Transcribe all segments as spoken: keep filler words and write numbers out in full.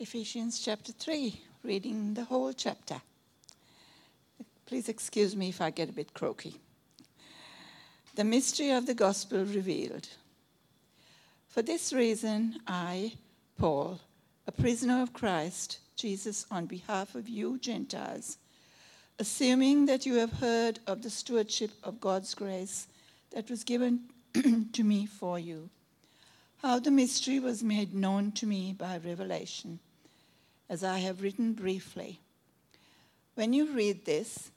Ephesians chapter three, reading the whole chapter. Please excuse me if I get a bit croaky. The mystery of the gospel revealed. For this reason, I, Paul, a prisoner of Christ Jesus, on behalf of you Gentiles, assuming that you have heard of the stewardship of God's grace that was given to me for you, how the mystery was made known to me by revelation, as I have written briefly. When you read this,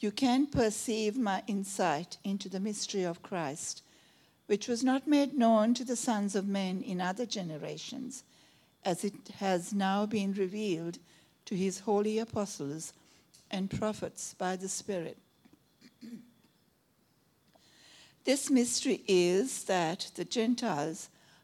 you can perceive my insight into the mystery of Christ, which was not made known to the sons of men in other generations, as it has now been revealed to his holy apostles and prophets by the Spirit. This mystery is that the Gentiles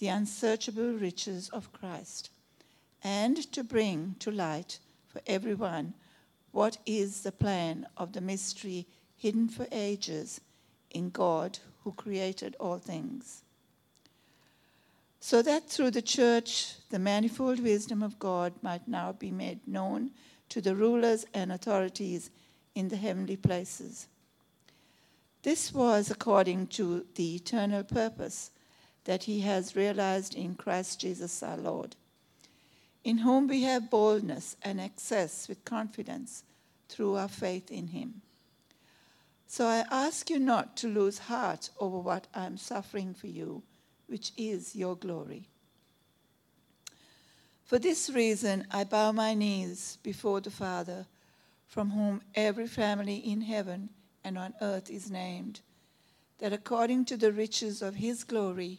the unsearchable riches of Christ, and to bring to light for everyone what is the plan of the mystery hidden for ages in God who created all things, so that through the church the manifold wisdom of God might now be made known to the rulers and authorities in the heavenly places. This was according to the eternal purpose that he has realized in Christ Jesus our Lord, in whom we have boldness and access with confidence through our faith in him. So I ask you not to lose heart over what I am suffering for you, which is your glory. For this reason, I bow my knees before the Father, from whom every family in heaven and on earth is named, that according to the riches of his glory,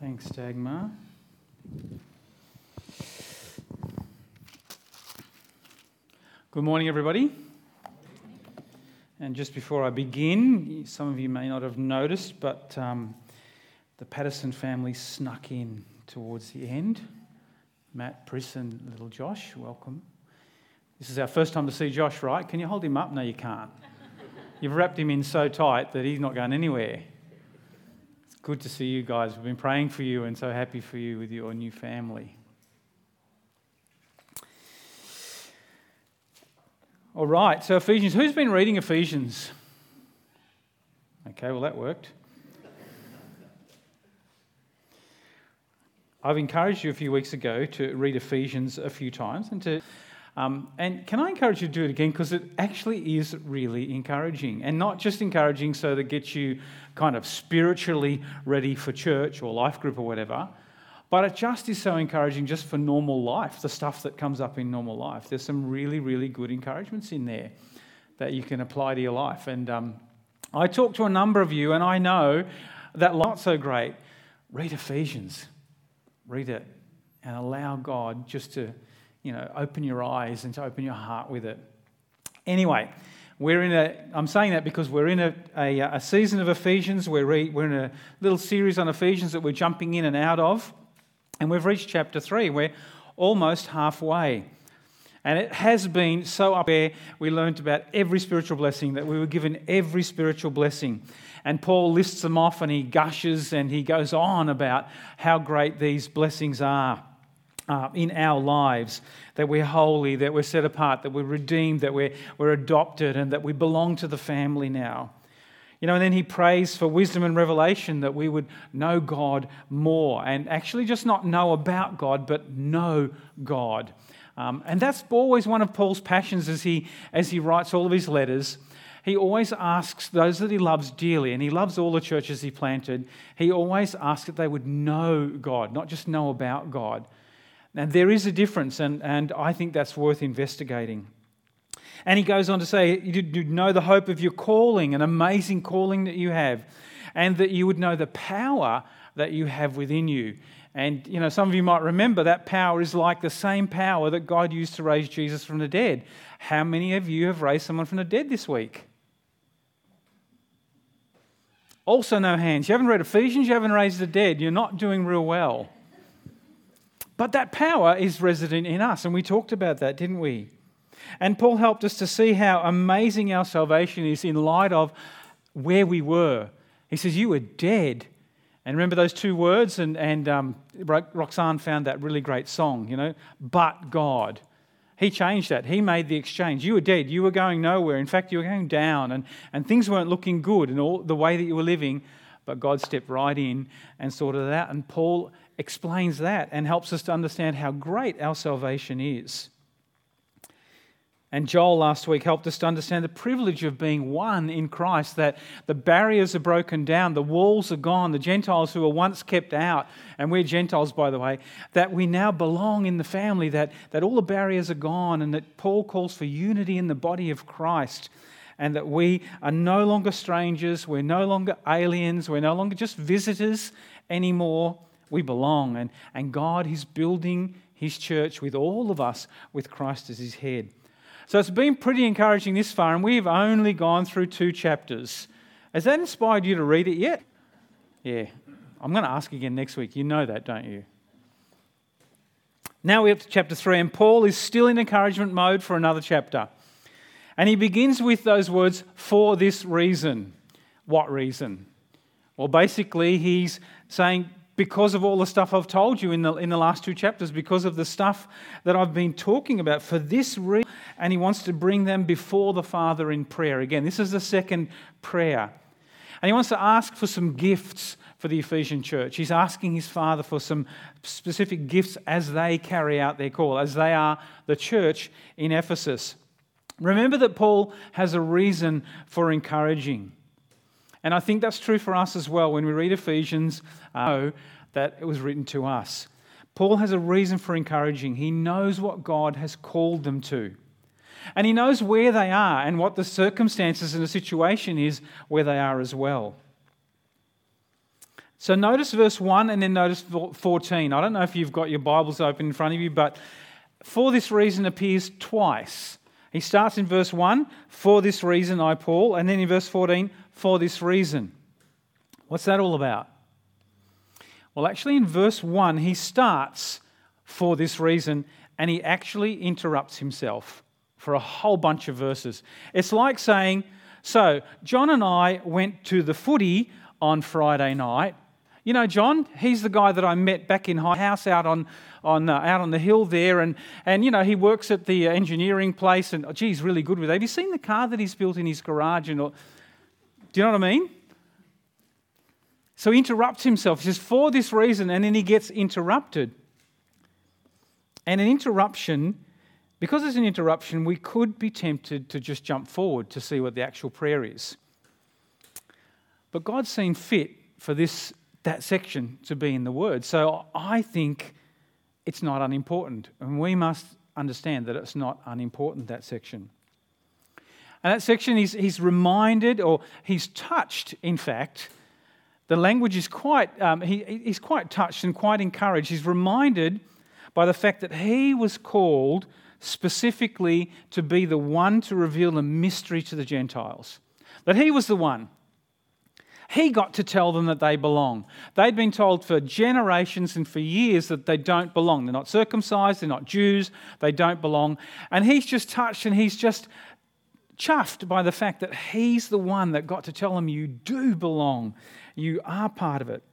Thanks, Dagmar. Good morning, everybody. And just before I begin, some of you may not have noticed, but um, the Patterson family snuck in towards the end. Matt, Pris, and little Josh, welcome. This is our first time to see Josh, right? Can you hold him up? No, you can't. You've wrapped him in so tight that he's not going anywhere. It's good to see you guys. We've been praying for you and so happy for you with your new family. All right, so Ephesians. Who's been reading Ephesians? Okay, well, that worked. I've encouraged you a few weeks ago to read Ephesians a few times. And to, um, and can I encourage you to do it again? Because it actually is really encouraging. And not just encouraging so that gets you kind of spiritually ready for church or life group or whatever, but it just is so encouraging just for normal life, the stuff that comes up in normal life. There's some really, really good encouragements in there that you can apply to your life. And um, I talked to a number of you, and I know that not so great. Read Ephesians. Read it and allow God just to, you know, open your eyes and to open your heart with it. Anyway, we're in a. I'm saying that because we're in a, a, a season of Ephesians. We're, re, we're in a little series on Ephesians that we're jumping in and out of. And we've reached chapter three, where almost halfway. And it has been so up there. We learned about every spiritual blessing, that we were given every spiritual blessing. And Paul lists them off and he gushes and he goes on about how great these blessings are uh, in our lives, that we're holy, that we're set apart, that we're redeemed, that we're, we're adopted, and that we belong to the family now. You know, and then he prays for wisdom and revelation, that we would know God more and actually just not know about God, but know God. Um, and that's always one of Paul's passions as he as he writes all of his letters. He always asks those that he loves dearly, and he loves all the churches he planted, he always asks that they would know God, not just know about God. And there is a difference, and, and I think that's worth investigating. And he goes on to say, you know the hope of your calling, an amazing calling that you have, and that you would know the power that you have within you. And, you know, some of you might remember that power is like the same power that God used to raise Jesus from the dead. How many of you have raised someone from the dead this week? Also no hands. You haven't read Ephesians, you haven't raised the dead. You're not doing real well. But that power is resident in us, and we talked about that, didn't we? And Paul helped us to see how amazing our salvation is in light of where we were. He says, you were dead. And remember those two words? And, and um, Roxanne found that really great song, you know, but God. He changed that. He made the exchange. You were dead. You were going nowhere. In fact, you were going down, and, and things weren't looking good in all the way that you were living, but God stepped right in and sorted it out. And Paul explains that and helps us to understand how great our salvation is. And Joel last week helped us to understand the privilege of being one in Christ, that the barriers are broken down, the walls are gone, the Gentiles who were once kept out, and we're Gentiles, by the way, that we now belong in the family, that, that all the barriers are gone, and that Paul calls for unity in the body of Christ, and that we are no longer strangers, we're no longer aliens, we're no longer just visitors anymore. We belong, and, and God is building his church with all of us, with Christ as his head. So it's been pretty encouraging this far, and we've only gone through two chapters. Has that inspired you to read it yet? Yeah. I'm going to ask again next week. You know that, don't you? Now we're up to chapter three, and Paul is still in encouragement mode for another chapter. And he begins with those words, for this reason. What reason? Well, basically, he's saying, because of all the stuff I've told you in the in the last two chapters, because of the stuff that I've been talking about, for this reason, and he wants to bring them before the Father in prayer. Again, this is the second prayer. And he wants to ask for some gifts for the Ephesian church. He's asking his Father for some specific gifts as they carry out their call, as they are the church in Ephesus. Remember that Paul has a reason for encouraging. And I think that's true for us as well. When we read Ephesians, uh, know that it was written to us. Paul has a reason for encouraging. He knows what God has called them to. And he knows where they are and what the circumstances and the situation is where they are as well. So notice verse one and then notice fourteen. I don't know if you've got your Bibles open in front of you, but for this reason appears twice. He starts in verse one, for this reason I, Paul, and then in verse fourteen, for this reason. What's that all about? Well, actually in verse one, he starts for this reason, and he actually interrupts himself for a whole bunch of verses. It's like saying, so John and I went to the footy on Friday night. You know, John, he's the guy that I met back in my house out on on uh, out on the hill there, and, and you know, he works at the engineering place, and, oh, gee, he's really good with it. Have you seen the car that he's built in his garage? And all? Do you know what I mean? So he interrupts himself. He says, for this reason, and then he gets interrupted. And an interruption, because it's an interruption, we could be tempted to just jump forward to see what the actual prayer is. But God's seen fit for this that section to be in the Word. So I think it's not unimportant. And we must understand that it's not unimportant, that section. And that section, he's, he's reminded, or he's touched, in fact. The language is quite, um, he, he's quite touched and quite encouraged. He's reminded by the fact that he was called specifically to be the one to reveal the mystery to the Gentiles. That he was the one. He got to tell them that they belong. They'd been told for generations and for years that they don't belong. They're not circumcised, they're not Jews, they don't belong. And he's just touched and he's just chuffed by the fact that he's the one that got to tell them you do belong, you are part of it.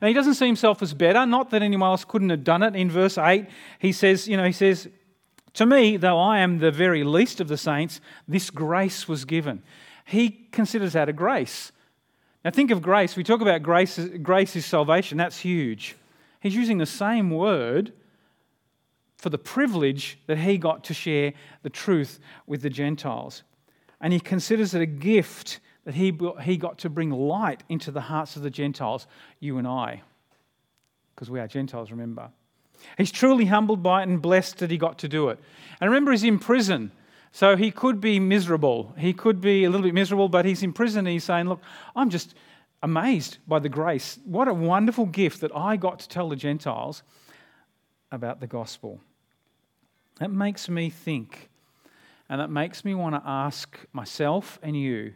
And he doesn't see himself as better, not that anyone else couldn't have done it. In verse eight, he says, you know, he says, to me, though I am the very least of the saints, this grace was given. He considers that a grace. Now think of grace. We talk about grace, grace is salvation. That's huge. He's using the same word for the privilege that he got to share the truth with the Gentiles. And he considers it a gift that he he got to bring light into the hearts of the Gentiles, you and I, because we are Gentiles, remember. He's truly humbled by it and blessed that he got to do it. And remember, he's in prison, so he could be miserable. He could be a little bit miserable, but he's in prison and he's saying, look, I'm just amazed by the grace. What a wonderful gift that I got to tell the Gentiles about the gospel. That makes me think, and that makes me want to ask myself and you,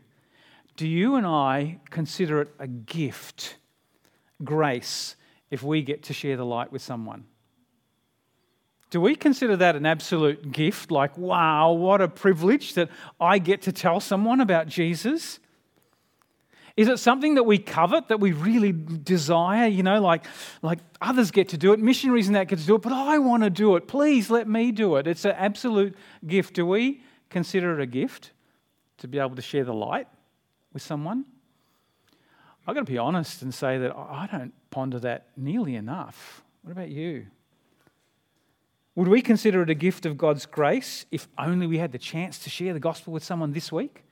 do you and I consider it a gift, grace, if we get to share the light with someone? Do we consider that an absolute gift? Like, wow, what a privilege that I get to tell someone about Jesus? Is it something that we covet, that we really desire? You know, like, like others get to do it, missionaries and that get to do it, but I want to do it. Please let me do it. It's an absolute gift. Do we consider it a gift to be able to share the light with someone? I've got to be honest and say that I don't ponder that nearly enough. What about you? Would we consider it a gift of God's grace if only we had the chance to share the gospel with someone this week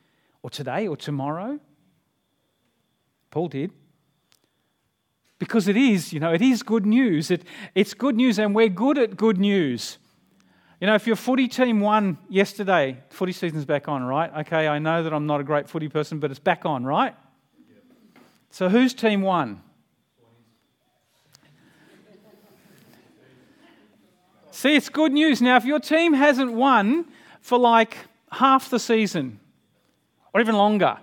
or today or tomorrow? Paul did. Because it is, you know, it is good news. It, it's good news and we're good at good news. You know, if your footy team won yesterday, footy season's back on, right? Okay, I know that I'm not a great footy person, but it's back on, right? Yep. So whose team won? See, it's good news. Now, if your team hasn't won for like half the season or even longer,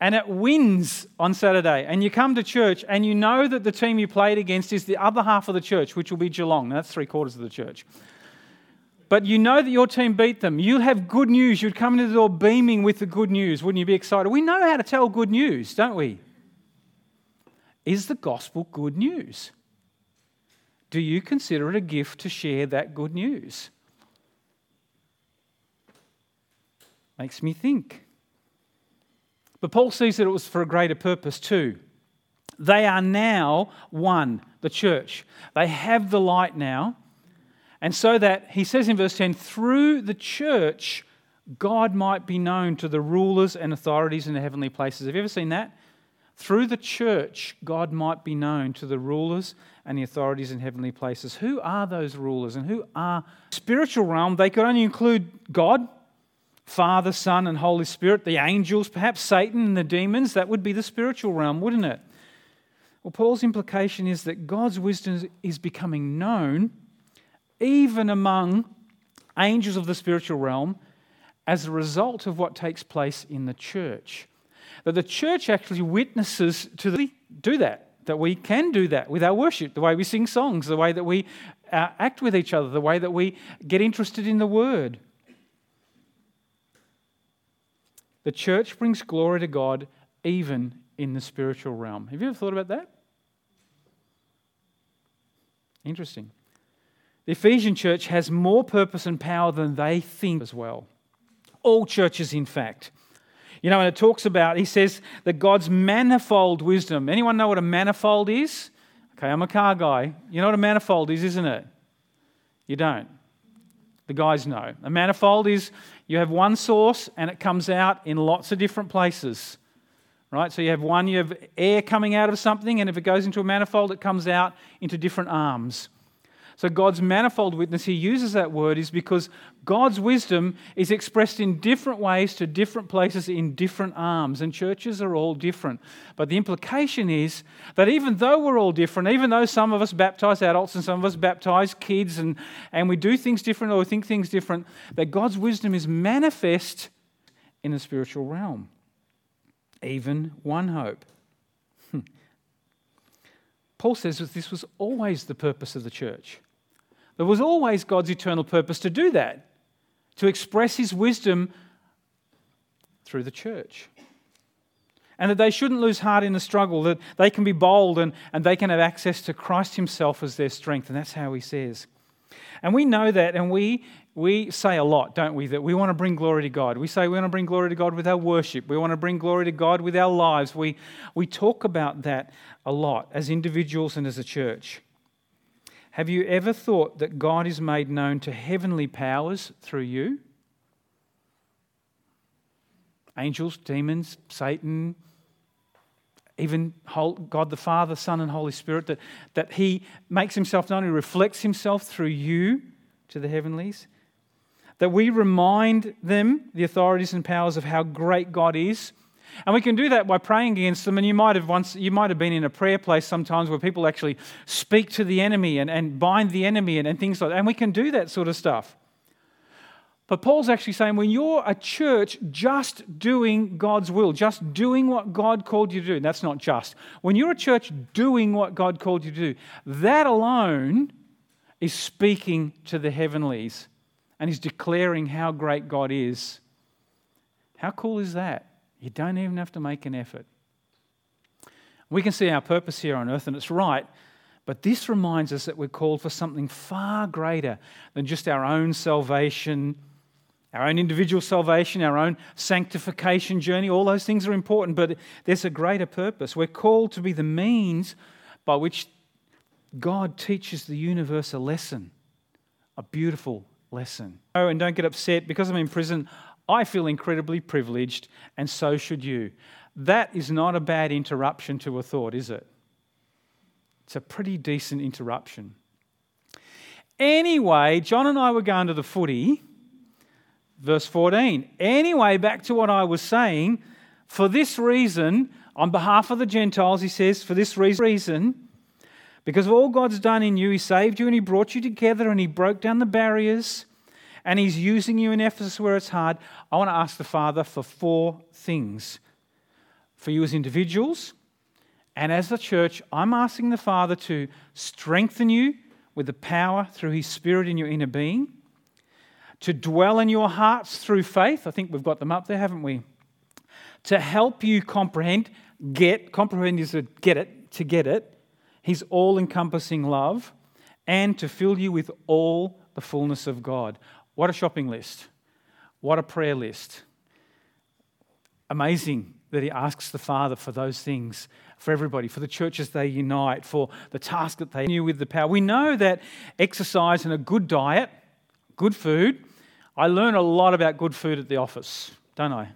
and it wins on Saturday, and you come to church and you know that the team you played against is the other half of the church, which will be Geelong. Now, that's three quarters of the church. But you know that your team beat them. You'll have good news. You'd come into the door beaming with the good news. Wouldn't you be excited? We know how to tell good news, don't we? Is the gospel good news? Do you consider it a gift to share that good news? Makes me think. But Paul sees that it was for a greater purpose too. They are now one, the church. They have the light now. And so that, he says in verse ten, through the church, God might be known to the rulers and authorities in the heavenly places. Have you ever seen that? Through the church, God might be known to the rulers and the authorities in heavenly places. Who are those rulers and who are spiritual realm? They could only include God, Father, Son and Holy Spirit, the angels, perhaps Satan and the demons. That would be the spiritual realm, wouldn't it? Well, Paul's implication is that God's wisdom is becoming known even among angels of the spiritual realm as a result of what takes place in the church. That the church actually witnesses to the, do that, that we can do that with our worship, the way we sing songs, the way that we uh, act with each other, the way that we get interested in the Word. The church brings glory to God even in the spiritual realm. Have you ever thought about that? Interesting. The Ephesian church has more purpose and power than they think as well. All churches, in fact. You know, and it talks about, he says, that God's manifold wisdom. Anyone know what a manifold is? Okay, I'm a car guy. You know what a manifold is, isn't it? You don't. The guys know. A manifold is you have one source and it comes out in lots of different places. Right? So you have one, you have air coming out of something, and if it goes into a manifold, it comes out into different arms. So God's manifold witness, he uses that word, is because God's wisdom is expressed in different ways to different places in different arms, and churches are all different. But the implication is that even though we're all different, even though some of us baptize adults and some of us baptize kids and, and we do things different or we think things different, that God's wisdom is manifest in the spiritual realm. Even one hope. Hmm. Paul says that this was always the purpose of the church. There was always God's eternal purpose to do that, to express his wisdom through the church. And that they shouldn't lose heart in the struggle, that they can be bold and, and they can have access to Christ himself as their strength. And that's how he says. And we know that, and we we say a lot, don't we, that we want to bring glory to God. We say we want to bring glory to God with our worship. We want to bring glory to God with our lives. We, we talk about that a lot as individuals and as a church. Have you ever thought that God is made known to heavenly powers through you? Angels, demons, Satan, even God the Father, Son and Holy Spirit, that, that he makes himself known, he reflects himself through you to the heavenlies. That we remind them, the authorities and powers, of how great God is. And we can do that by praying against them. And you might have once, you might have been in a prayer place sometimes where people actually speak to the enemy and, and bind the enemy and, and things like that. And we can do that sort of stuff. But Paul's actually saying when you're a church just doing God's will, just doing what God called you to do, and that's not just. When you're a church doing what God called you to do, that alone is speaking to the heavenlies and is declaring how great God is. How cool is that? You don't even have to make an effort. We can see our purpose here on earth, and it's right, but this reminds us that we're called for something far greater than just our own salvation, our own individual salvation, our own sanctification journey. All those things are important, but there's a greater purpose. We're called to be the means by which God teaches the universe a lesson, a beautiful lesson. Oh, and don't get upset because I'm in prison. I feel incredibly privileged, and so should you. That is not a bad interruption to a thought, is it? It's a pretty decent interruption. Anyway, John and I were going to the footy, verse fourteen. Anyway, back to what I was saying, for this reason, on behalf of the Gentiles, he says, for this reason, because of all God's done in you, he saved you and he brought you together and he broke down the barriers. And he's using you in Ephesus where it's hard. I want to ask the Father for four things. For you as individuals and as the church, I'm asking the Father to strengthen you with the power through his Spirit in your inner being, to dwell in your hearts through faith. I think we've got them up there, haven't we? To help you comprehend, get, comprehend is to get it, to get it, his all-encompassing love, and to fill you with all the fullness of God. What a shopping list. What a prayer list. Amazing that he asks the Father for those things, for everybody, for the churches they unite, for the task that they do with the power. We know that exercise and a good diet, good food. I learn a lot about good food at the office, don't I?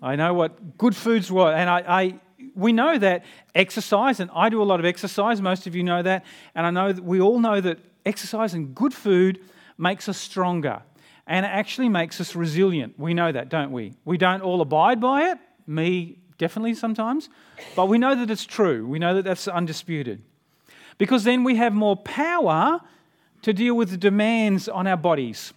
I know what good foods were. And I, I we know that exercise, and I do a lot of exercise. Most of you know that. And I know that we all know that exercise and good food makes us stronger and actually makes us resilient. We know that, don't we? We don't all abide by it, me definitely sometimes, but we know that it's true. We know that that's undisputed because then we have more power to deal with the demands on our bodies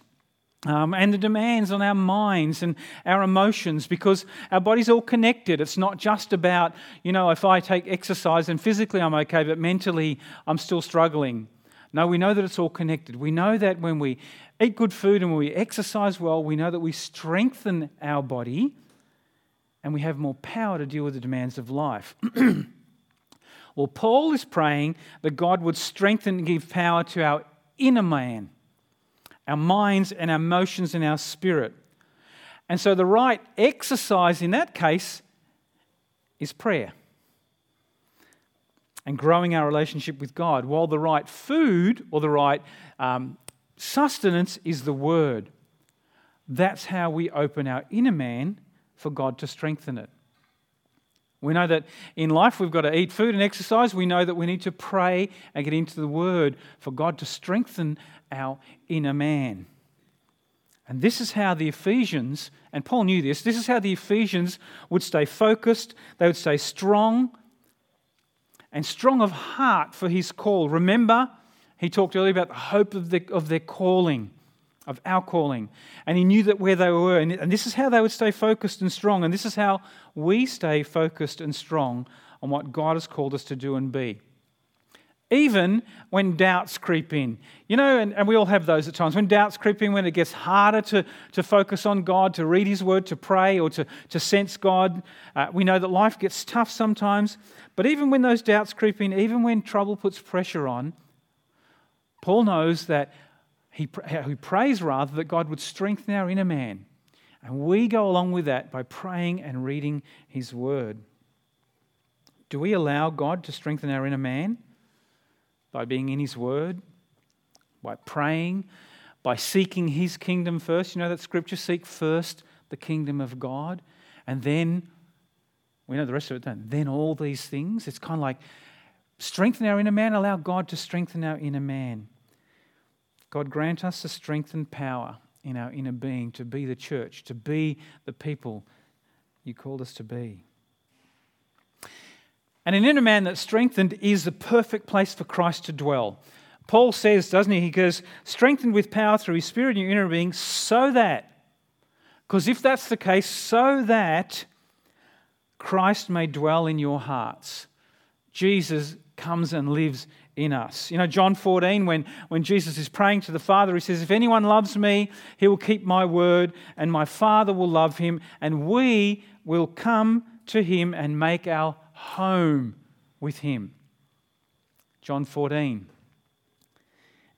um, and the demands on our minds and our emotions because our body's all connected. It's not just about, you know, if I take exercise and physically I'm okay, but mentally I'm still struggling. No, we know that it's all connected. We know that when we eat good food and when we exercise well, we know that we strengthen our body and we have more power to deal with the demands of life. Well, Paul is praying that God would strengthen and give power to our inner man, our minds and our emotions and our spirit. And so the right exercise in that case is prayer and growing our relationship with God, while the right food or the right um, sustenance is the Word. That's how we open our inner man for God to strengthen it. We know that in life we've got to eat food and exercise. We know that we need to pray and get into the Word for God to strengthen our inner man. And this is how the Ephesians, and Paul knew this, this is how the Ephesians would stay focused, they would stay strong, and strong of heart for his call. Remember, he talked earlier about the hope of, the, of their calling, of our calling. And he knew that where they were. And, and this is how they would stay focused and strong. And this is how we stay focused and strong on what God has called us to do and be. Even when doubts creep in. You know, and, and we all have those at times. When doubts creep in, when it gets harder to, to focus on God, to read His Word, to pray or to, to sense God. Uh, we know that life gets tough sometimes. But even when those doubts creep in, even when trouble puts pressure on, Paul knows that he, he prays rather that God would strengthen our inner man. And we go along with that by praying and reading His Word. Do we allow God to strengthen our inner man? By being in His Word, by praying, by seeking His kingdom first. You know that scripture, seek first the kingdom of God, and then, we know the rest of it, don't. Then all these things. It's kind of like strengthen our inner man, allow God to strengthen our inner man. God grant us the strength and power in our inner being to be the church, to be the people You called us to be. And an inner man that's strengthened is the perfect place for Christ to dwell. Paul says, doesn't he? He goes, strengthened with power through His Spirit in your inner being, so that, because if that's the case, so that Christ may dwell in your hearts. Jesus comes and lives in us. You know, John fourteen, when, when Jesus is praying to the Father, He says, if anyone loves Me, he will keep My word, and My Father will love him, and we will come to him and make our home with Him. John fourteen.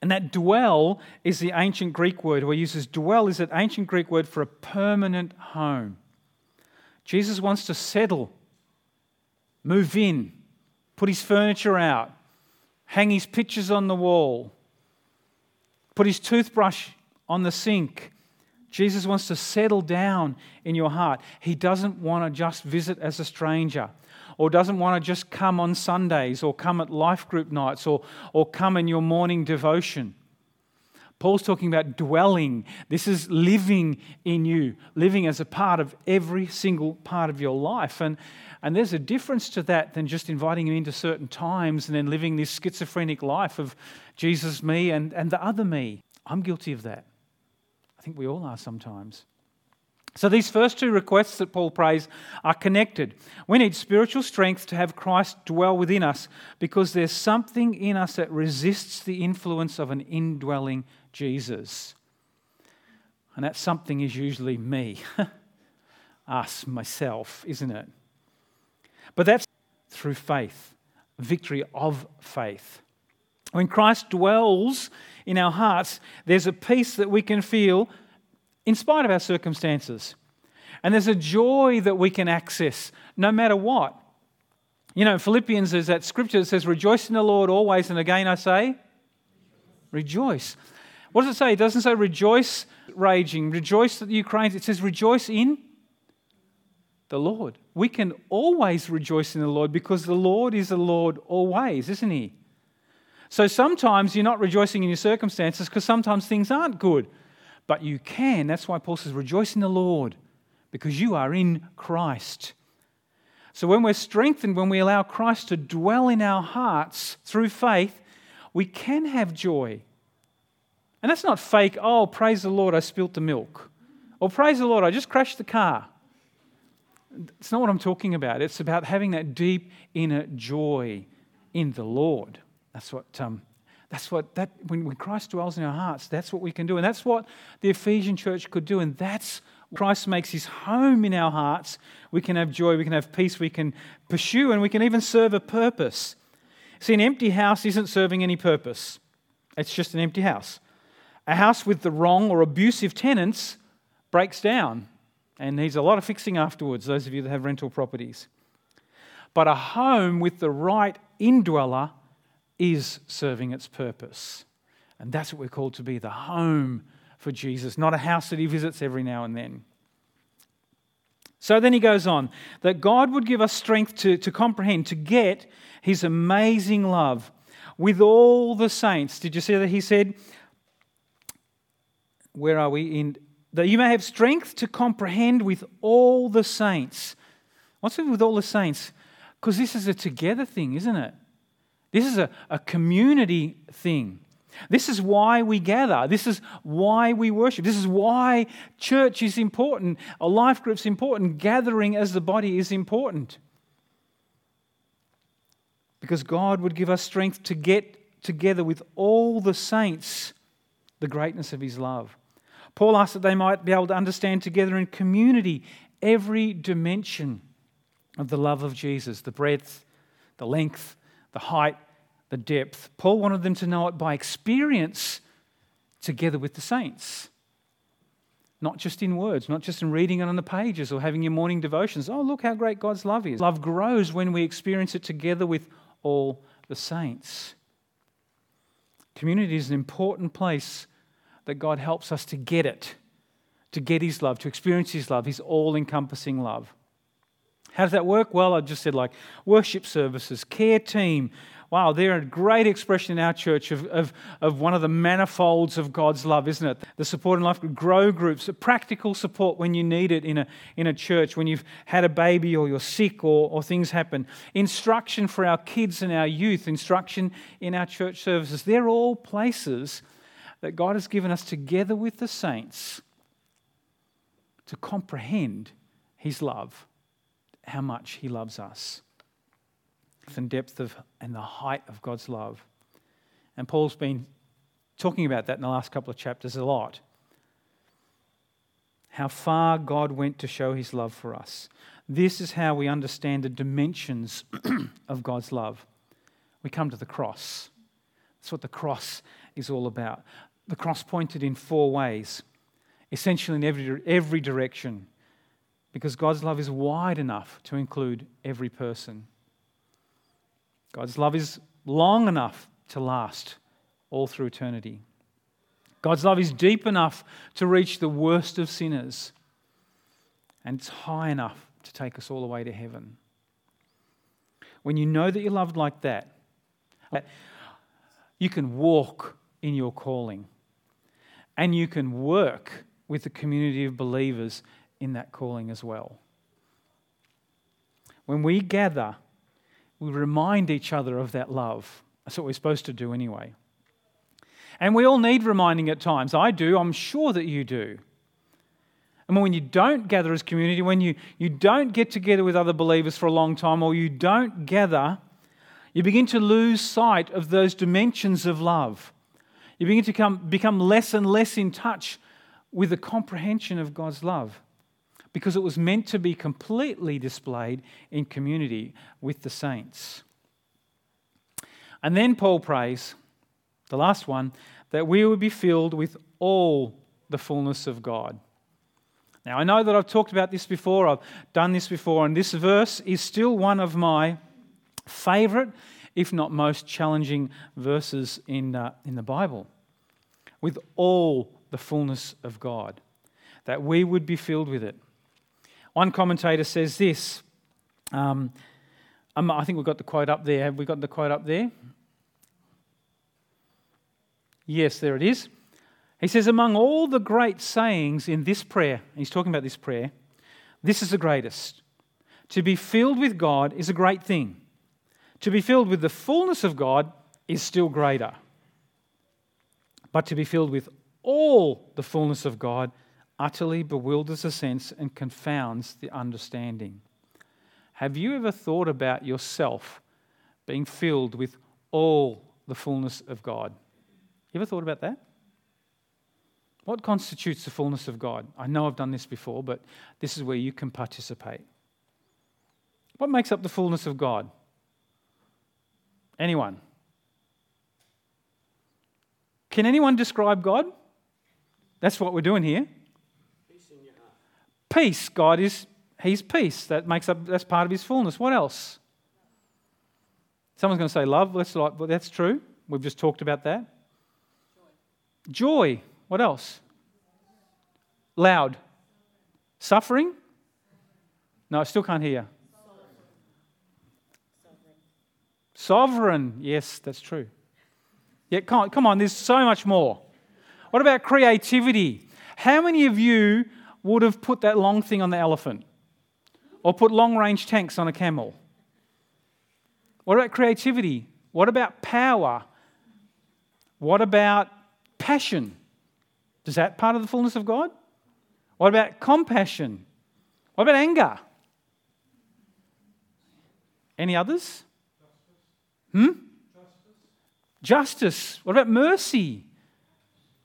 And that dwell is the ancient Greek word where it uses dwell is that ancient Greek word for a permanent home. Jesus wants to settle, move in, put His furniture out, hang His pictures on the wall, put His toothbrush on the sink. Jesus wants to settle down in your heart. He doesn't want to just visit as a stranger, or doesn't want to just come on Sundays or come at life group nights or, or come in your morning devotion. Paul's talking about dwelling. This is living in you, living as a part of every single part of your life. And, and there's a difference to that than just inviting Him into certain times and then living this schizophrenic life of Jesus, me, and, and the other me. I'm guilty of that. I think we all are sometimes. So these first two requests that Paul prays are connected. We need spiritual strength to have Christ dwell within us because there's something in us that resists the influence of an indwelling Jesus. And that something is usually me, us, myself, isn't it? But that's through faith, victory of faith. When Christ dwells in our hearts, there's a peace that we can feel in spite of our circumstances. And there's a joy that we can access no matter what. You know, Philippians is that scripture that says, rejoice in the Lord always, and again I say, rejoice. What does it say? It doesn't say rejoice raging, rejoice at the Ukrainians. It says rejoice in the Lord. We can always rejoice in the Lord because the Lord is the Lord always, isn't He? So sometimes you're not rejoicing in your circumstances because sometimes things aren't good. But you can. That's why Paul says, rejoice in the Lord, because you are in Christ. So when we're strengthened, when we allow Christ to dwell in our hearts through faith, we can have joy. And that's not fake, oh, praise the Lord, I spilt the milk. Or praise the Lord, I just crashed the car. It's not what I'm talking about. It's about having that deep inner joy in the Lord. That's what... Um, That's what that when, when Christ dwells in our hearts, that's what we can do. And that's what the Ephesian church could do. And that's what Christ makes His home in our hearts. We can have joy, we can have peace, we can pursue, and we can even serve a purpose. See, an empty house isn't serving any purpose. It's just an empty house. A house with the wrong or abusive tenants breaks down and needs a lot of fixing afterwards, those of you that have rental properties. But a home with the right indweller is serving its purpose. And that's what we're called to be, the home for Jesus, not a house that He visits every now and then. So then he goes on, that God would give us strength to, to comprehend, to get His amazing love with all the saints. Did you see that he said, where are we? In that you may have strength to comprehend with all the saints. What's it with all the saints? Because this is a together thing, isn't it? This is a, a community thing. This is why we gather. This is why we worship. This is why church is important. A life group's important. Gathering as the body is important. because God would give us strength to get together with all the saints the greatness of his love. Paul asked that they might be able to understand together in community every dimension of the love of Jesus, the breadth, the length, the height, the depth. Paul wanted them to know it by experience together with the saints. Not just in words, not just in reading it on the pages or having your morning devotions. Oh, look how great God's love is. Love grows when we experience it together with all the saints. Community is an important place that God helps us to get it, to get his love, to experience his love, his all-encompassing love. How does that work? Well, I just said like worship services, care team. Wow, they're a great expression in our church of, of, of one of the manifolds of God's love, isn't it? The support and life grow groups, practical support when you need it in a, in a church, when you've had a baby or you're sick or, or things happen. Instruction for our kids and our youth, instruction in our church services. They're all places that God has given us together with the saints to comprehend his love, how much he loves us, and depth of and the height of God's love. And Paul's been talking about that in the last couple of chapters a lot. How far God went to show his love for us. This is how we understand the dimensions of God's love. We come to the cross. That's what the cross is all about. The cross pointed in four ways, essentially in every every direction, because God's love is wide enough to include every person. God's love is long enough to last all through eternity. God's love is deep enough to reach the worst of sinners. And it's high enough to take us all the way to heaven. When you know that you're loved like that, you can walk in your calling. And you can work with the community of believers in that calling as well. When we gather, we remind each other of that love. That's what we're supposed to do anyway. And we all need reminding at times. I do. I'm sure that you do. And when you don't gather as community, when you, you don't get together with other believers for a long time, or you don't gather, you begin to lose sight of those dimensions of love. You begin to come, become less and less in touch with the comprehension of God's love, because it was meant to be completely displayed in community with the saints. And then Paul prays, the last one, that we would be filled with all the fullness of God. Now, I know that I've talked about this before, I've done this before, and this verse is still one of my favourite, if not most challenging verses in, uh, in the Bible. With all the fullness of God, that we would be filled with it. One commentator says this. Um, I think we've got the quote up there. Have we got the quote up there? Yes, there it is. He says, among all the great sayings in this prayer, he's talking about this prayer, this is the greatest. To be filled with God is a great thing. To be filled with the fullness of God is still greater. But to be filled with all the fullness of God utterly bewilders the sense and confounds the understanding. Have you ever thought about yourself being filled with all the fullness of God? You ever thought about that? What constitutes the fullness of God? I know I've done this before, but this is where you can participate. What makes up the fullness of God? Anyone? Can anyone describe God? That's what we're doing here. Peace. God is, he's peace. That makes up, that's part of his fullness. What else? Someone's going to say love. Let's like, well, that's true. We've just talked about that. Joy. Joy. What else? Loud. Suffering? No, I still can't hear. Sovereign. Sovereign. Yes, that's true. Yeah, come on, come on, there's so much more. What about creativity? How many of you would have put that long thing on the elephant or put long-range tanks on a camel? What about creativity? What about power? What about passion? Is that part of the fullness of God? What about compassion? What about anger? Any others? Hmm? Justice. Justice. What about mercy?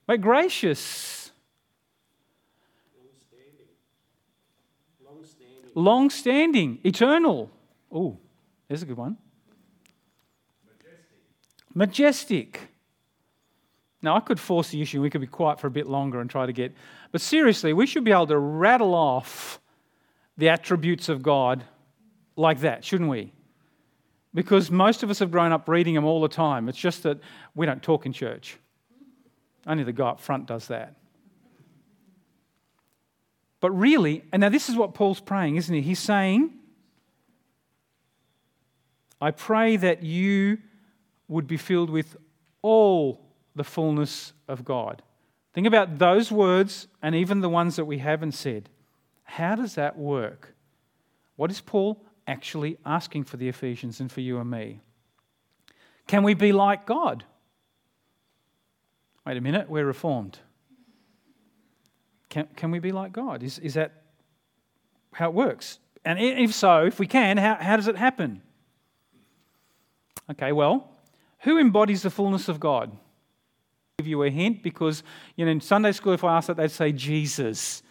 What about gracious? Long-standing. Long-standing. Eternal. Oh, there's a good one. Majestic. Majestic. Now, I could force the issue. We could be quiet for a bit longer and try to get... But seriously, we should be able to rattle off the attributes of God like that, shouldn't we? Because most of us have grown up reading them all the time. It's just that we don't talk in church. Only the guy up front does that. But really, and now this is what Paul's praying, isn't he? He's saying, I pray that you would be filled with all the fullness of God. Think about those words and even the ones that we haven't said. How does that work? What is Paul actually asking for the Ephesians and for you and me? Can we be like God? Wait a minute, we're reformed. Can, can we be like God? Is, is that how it works? And if so, if we can, how, how does it happen? Okay, well, who embodies the fullness of God? I'll give you a hint because, you know, in Sunday school, if I asked that, they'd say Jesus.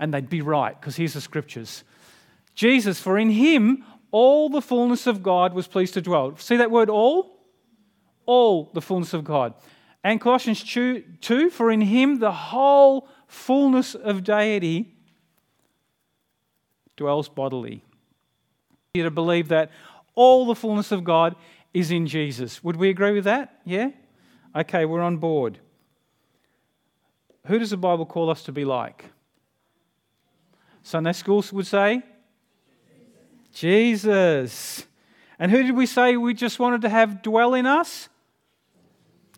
And they'd be right, because here's the scriptures. Jesus, for in him all the fullness of God was pleased to dwell. See that word all? All the fullness of God. And Colossians two, for in him the whole fullness of deity dwells bodily. You're to believe that all the fullness of God is in Jesus. Would we agree with that? Yeah? Okay, we're on board. Who does the Bible call us to be like? Sunday schools would say, Jesus. And who did we say we just wanted to have dwell in us?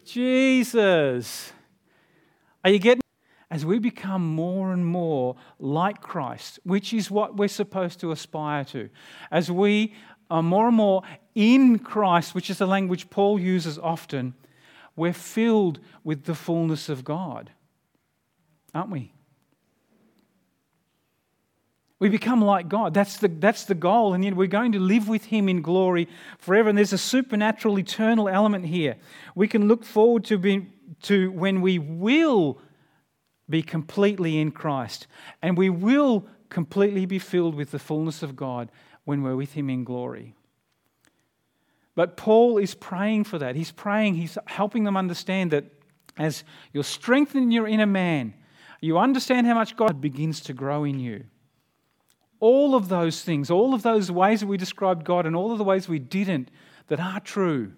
Jesus. Are you getting? As we become more and more like Christ, which is what we're supposed to aspire to, as we are more and more in Christ, which is the language Paul uses often, we're filled with the fullness of God, aren't we? We become like God. That's the, that's the goal. And yet we're going to live with him in glory forever. And there's a supernatural, eternal element here. We can look forward to, being, to when we will be completely in Christ. And we will completely be filled with the fullness of God when we're with him in glory. But Paul is praying for that. He's praying, he's helping them understand that as you're strengthened your inner man, you understand how much God begins to grow in you. All of those things, all of those ways that we described God and all of the ways we didn't that are true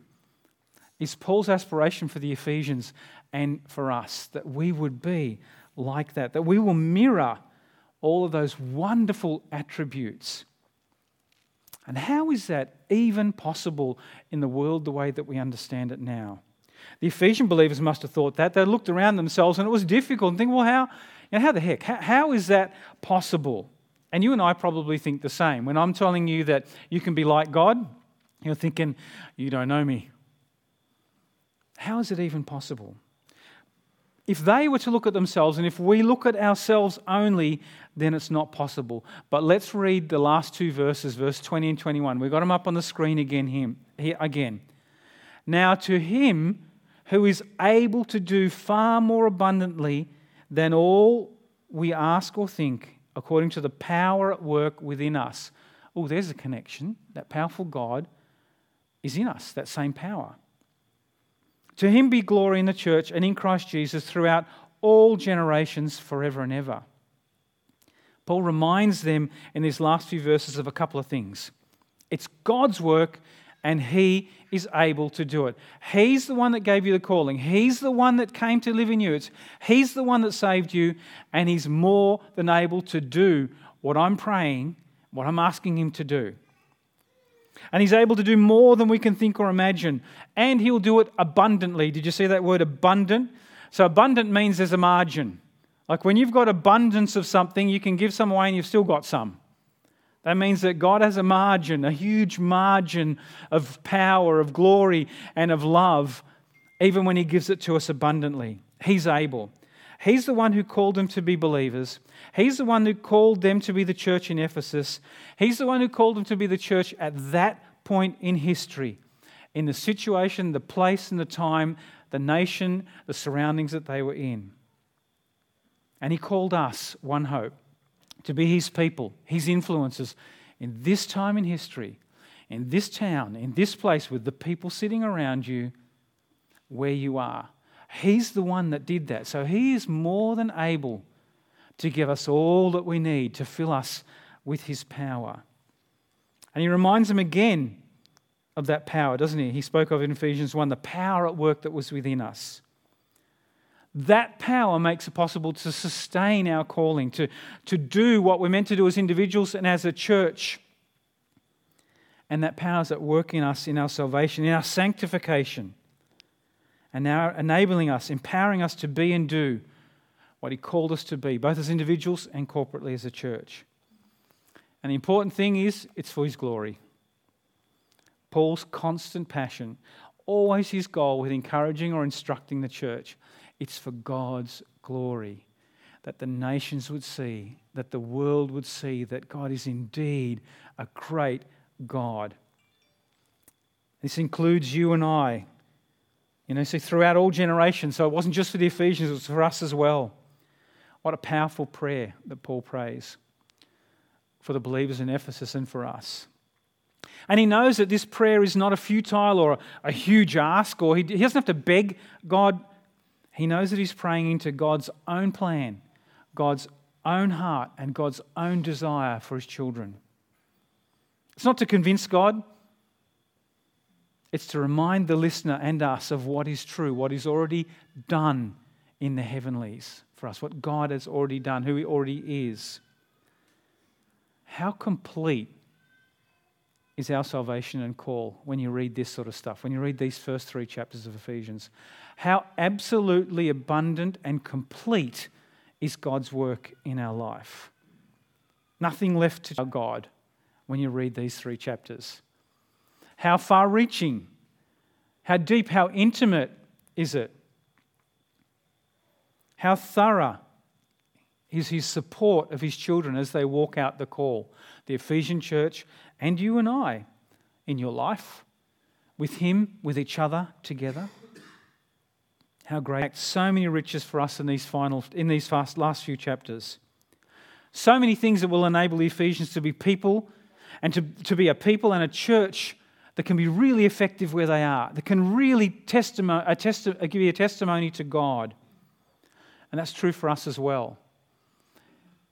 is Paul's aspiration for the Ephesians and for us, that we would be like that, that we will mirror all of those wonderful attributes. And how is that even possible in the world the way that we understand it now? The Ephesian believers must have thought that. They looked around themselves and it was difficult and think, well, how, you know, how the heck? How, how is that possible? And you and I probably think the same. When I'm telling you that you can be like God, you're thinking, you don't know me. How is it even possible? If they were to look at themselves and if we look at ourselves only, then it's not possible. But let's read the last two verses, verse twenty and twenty-one. We've got them up on the screen again. Him, here again. Now to him who is able to do far more abundantly than all we ask or think, according to the power at work within us. Oh, there's a connection. That powerful God is in us, that same power. To him be glory in the church and in Christ Jesus throughout all generations, forever and ever. Paul reminds them in these last few verses of a couple of things. It's God's work and he is able to do it. He's the one that gave you the calling. He's the one that came to live in you. It's, he's the one that saved you, and he's more than able to do what I'm praying, what I'm asking him to do. And he's able to do more than we can think or imagine, and he'll do it abundantly. Did you see that word abundant? So abundant means there's a margin. Like when you've got abundance of something, you can give some away and you've still got some. That means that God has a margin, a huge margin of power, of glory, and of love, even when he gives it to us abundantly. He's able. He's the one who called them to be believers. He's the one who called them to be the church in Ephesus. He's the one who called them to be the church at that point in history. in the situation, the place and the time, the nation, the surroundings that they were in. And he called us, One Hope, to be his people, his influencers, in this time in history, in this town, in this place, with the people sitting around you, where you are. He's the one that did that. So he is more than able to give us all that we need to fill us with his power. And he reminds them again of that power, doesn't he? He spoke of in Ephesians one, the power at work that was within us. That power makes it possible to sustain our calling, to, to do what we're meant to do as individuals and as a church. And that power is at work in us, in our salvation, in our sanctification, and now enabling us, empowering us to be and do what he called us to be, both as individuals and corporately as a church. And the important thing is, it's for his glory. Paul's constant passion, always his goal with encouraging or instructing the church, it's for God's glory, that the nations would see, that the world would see that God is indeed a great God. This includes you and I, you know, so throughout all generations. So it wasn't just for the Ephesians, it was for us as well. What a powerful prayer that Paul prays for the believers in Ephesus and for us. And he knows that this prayer is not a futile or a huge ask, or he, he doesn't have to beg God. He knows that he's praying into God's own plan, God's own heart, and God's own desire for his children. It's not to convince God. It's to remind the listener and us of what is true, what is already done in the heavenlies for us, what God has already done, who he already is. How complete is our salvation and call when you read this sort of stuff, when you read these first three chapters of Ephesians? How absolutely abundant and complete is God's work in our life? Nothing left to God when you read these three chapters. How far-reaching, how deep, how intimate is it? How thorough is his support of his children as they walk out the call, the Ephesian church and you and I, in your life, with him, with each other, together. How great! So many riches for us in these final, in these fast, last few chapters. So many things that will enable the Ephesians to be people, and to, to be a people and a church that can be really effective where they are, that can really testimony, a testi- give you a testimony to God. And that's true for us as well.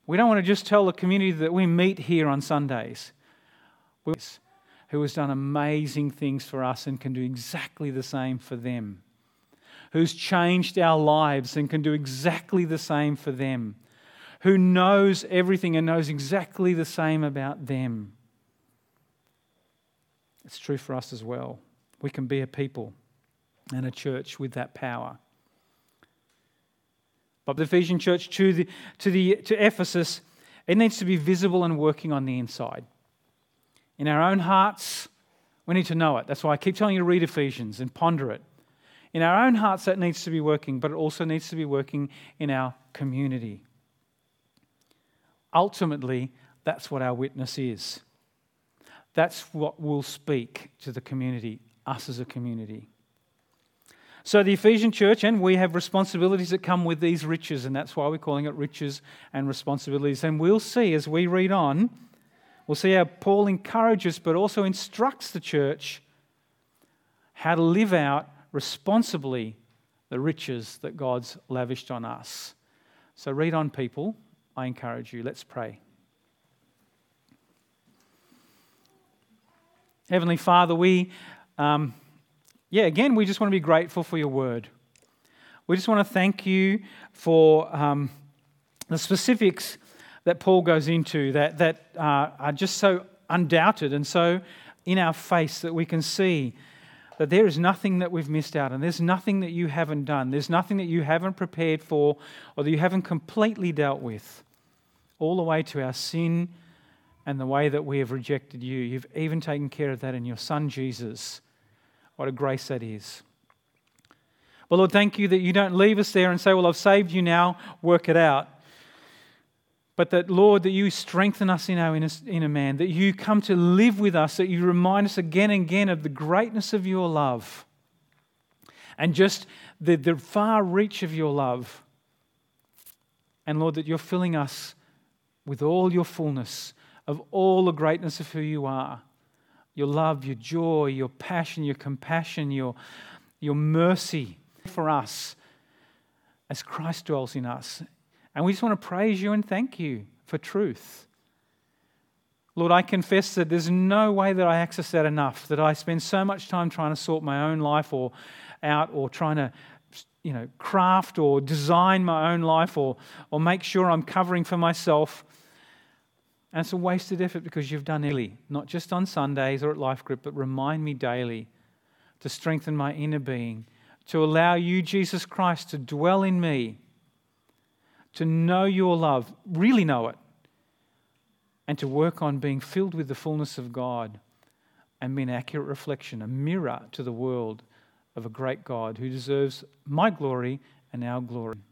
We don't want to just tell the community that we meet here on Sundays, who has done amazing things for us and can do exactly the same for them, who's changed our lives and can do exactly the same for them, who knows everything and knows exactly the same about them. It's true for us as well. We can be a people and a church with that power. Of the Ephesian church to the, to the to Ephesus, it needs to be visible and working on the inside. In our own hearts, we need to know it. That's why I keep telling you to read Ephesians and ponder it. In our own hearts, that needs to be working, but it also needs to be working in our community. Ultimately, that's what our witness is. That's what will speak to the community, us as a community. So the Ephesian church and we have responsibilities that come with these riches, and that's why we're calling it riches and responsibilities. And we'll see as we read on, we'll see how Paul encourages but also instructs the church how to live out responsibly the riches that God's lavished on us. So read on, people. I encourage you. Let's pray. Heavenly Father, we... Um, Yeah, again, we just want to be grateful for your word. We just want to thank you for um, the specifics that Paul goes into that, that uh, are just so undoubted and so in our face that we can see that there is nothing that we've missed out on. There's nothing that you haven't done. There's nothing that you haven't prepared for or that you haven't completely dealt with, all the way to our sin and the way that we have rejected you. You've even taken care of that in your Son, Jesus. What a grace that is. Well, Lord, thank you that you don't leave us there and say, well, I've saved you now, work it out. But that, Lord, that you strengthen us in our inner, inner man, that you come to live with us, that you remind us again and again of the greatness of your love and just the, the far reach of your love. And, Lord, that you're filling us with all your fullness of all the greatness of who you are, your love, your joy, your passion, your compassion, your, your mercy for us as Christ dwells in us. And we just want to praise you and thank you for truth. Lord, I confess that there's no way that I access that enough, that I spend so much time trying to sort my own life or out or trying to, you know, craft or design my own life or, or make sure I'm covering for myself. And it's a wasted effort because you've done it, not just on Sundays or at Life Group, but remind me daily to strengthen my inner being, to allow you, Jesus Christ, to dwell in me, to know your love, really know it, and to work on being filled with the fullness of God and be an accurate reflection, a mirror to the world of a great God who deserves my glory and our glory.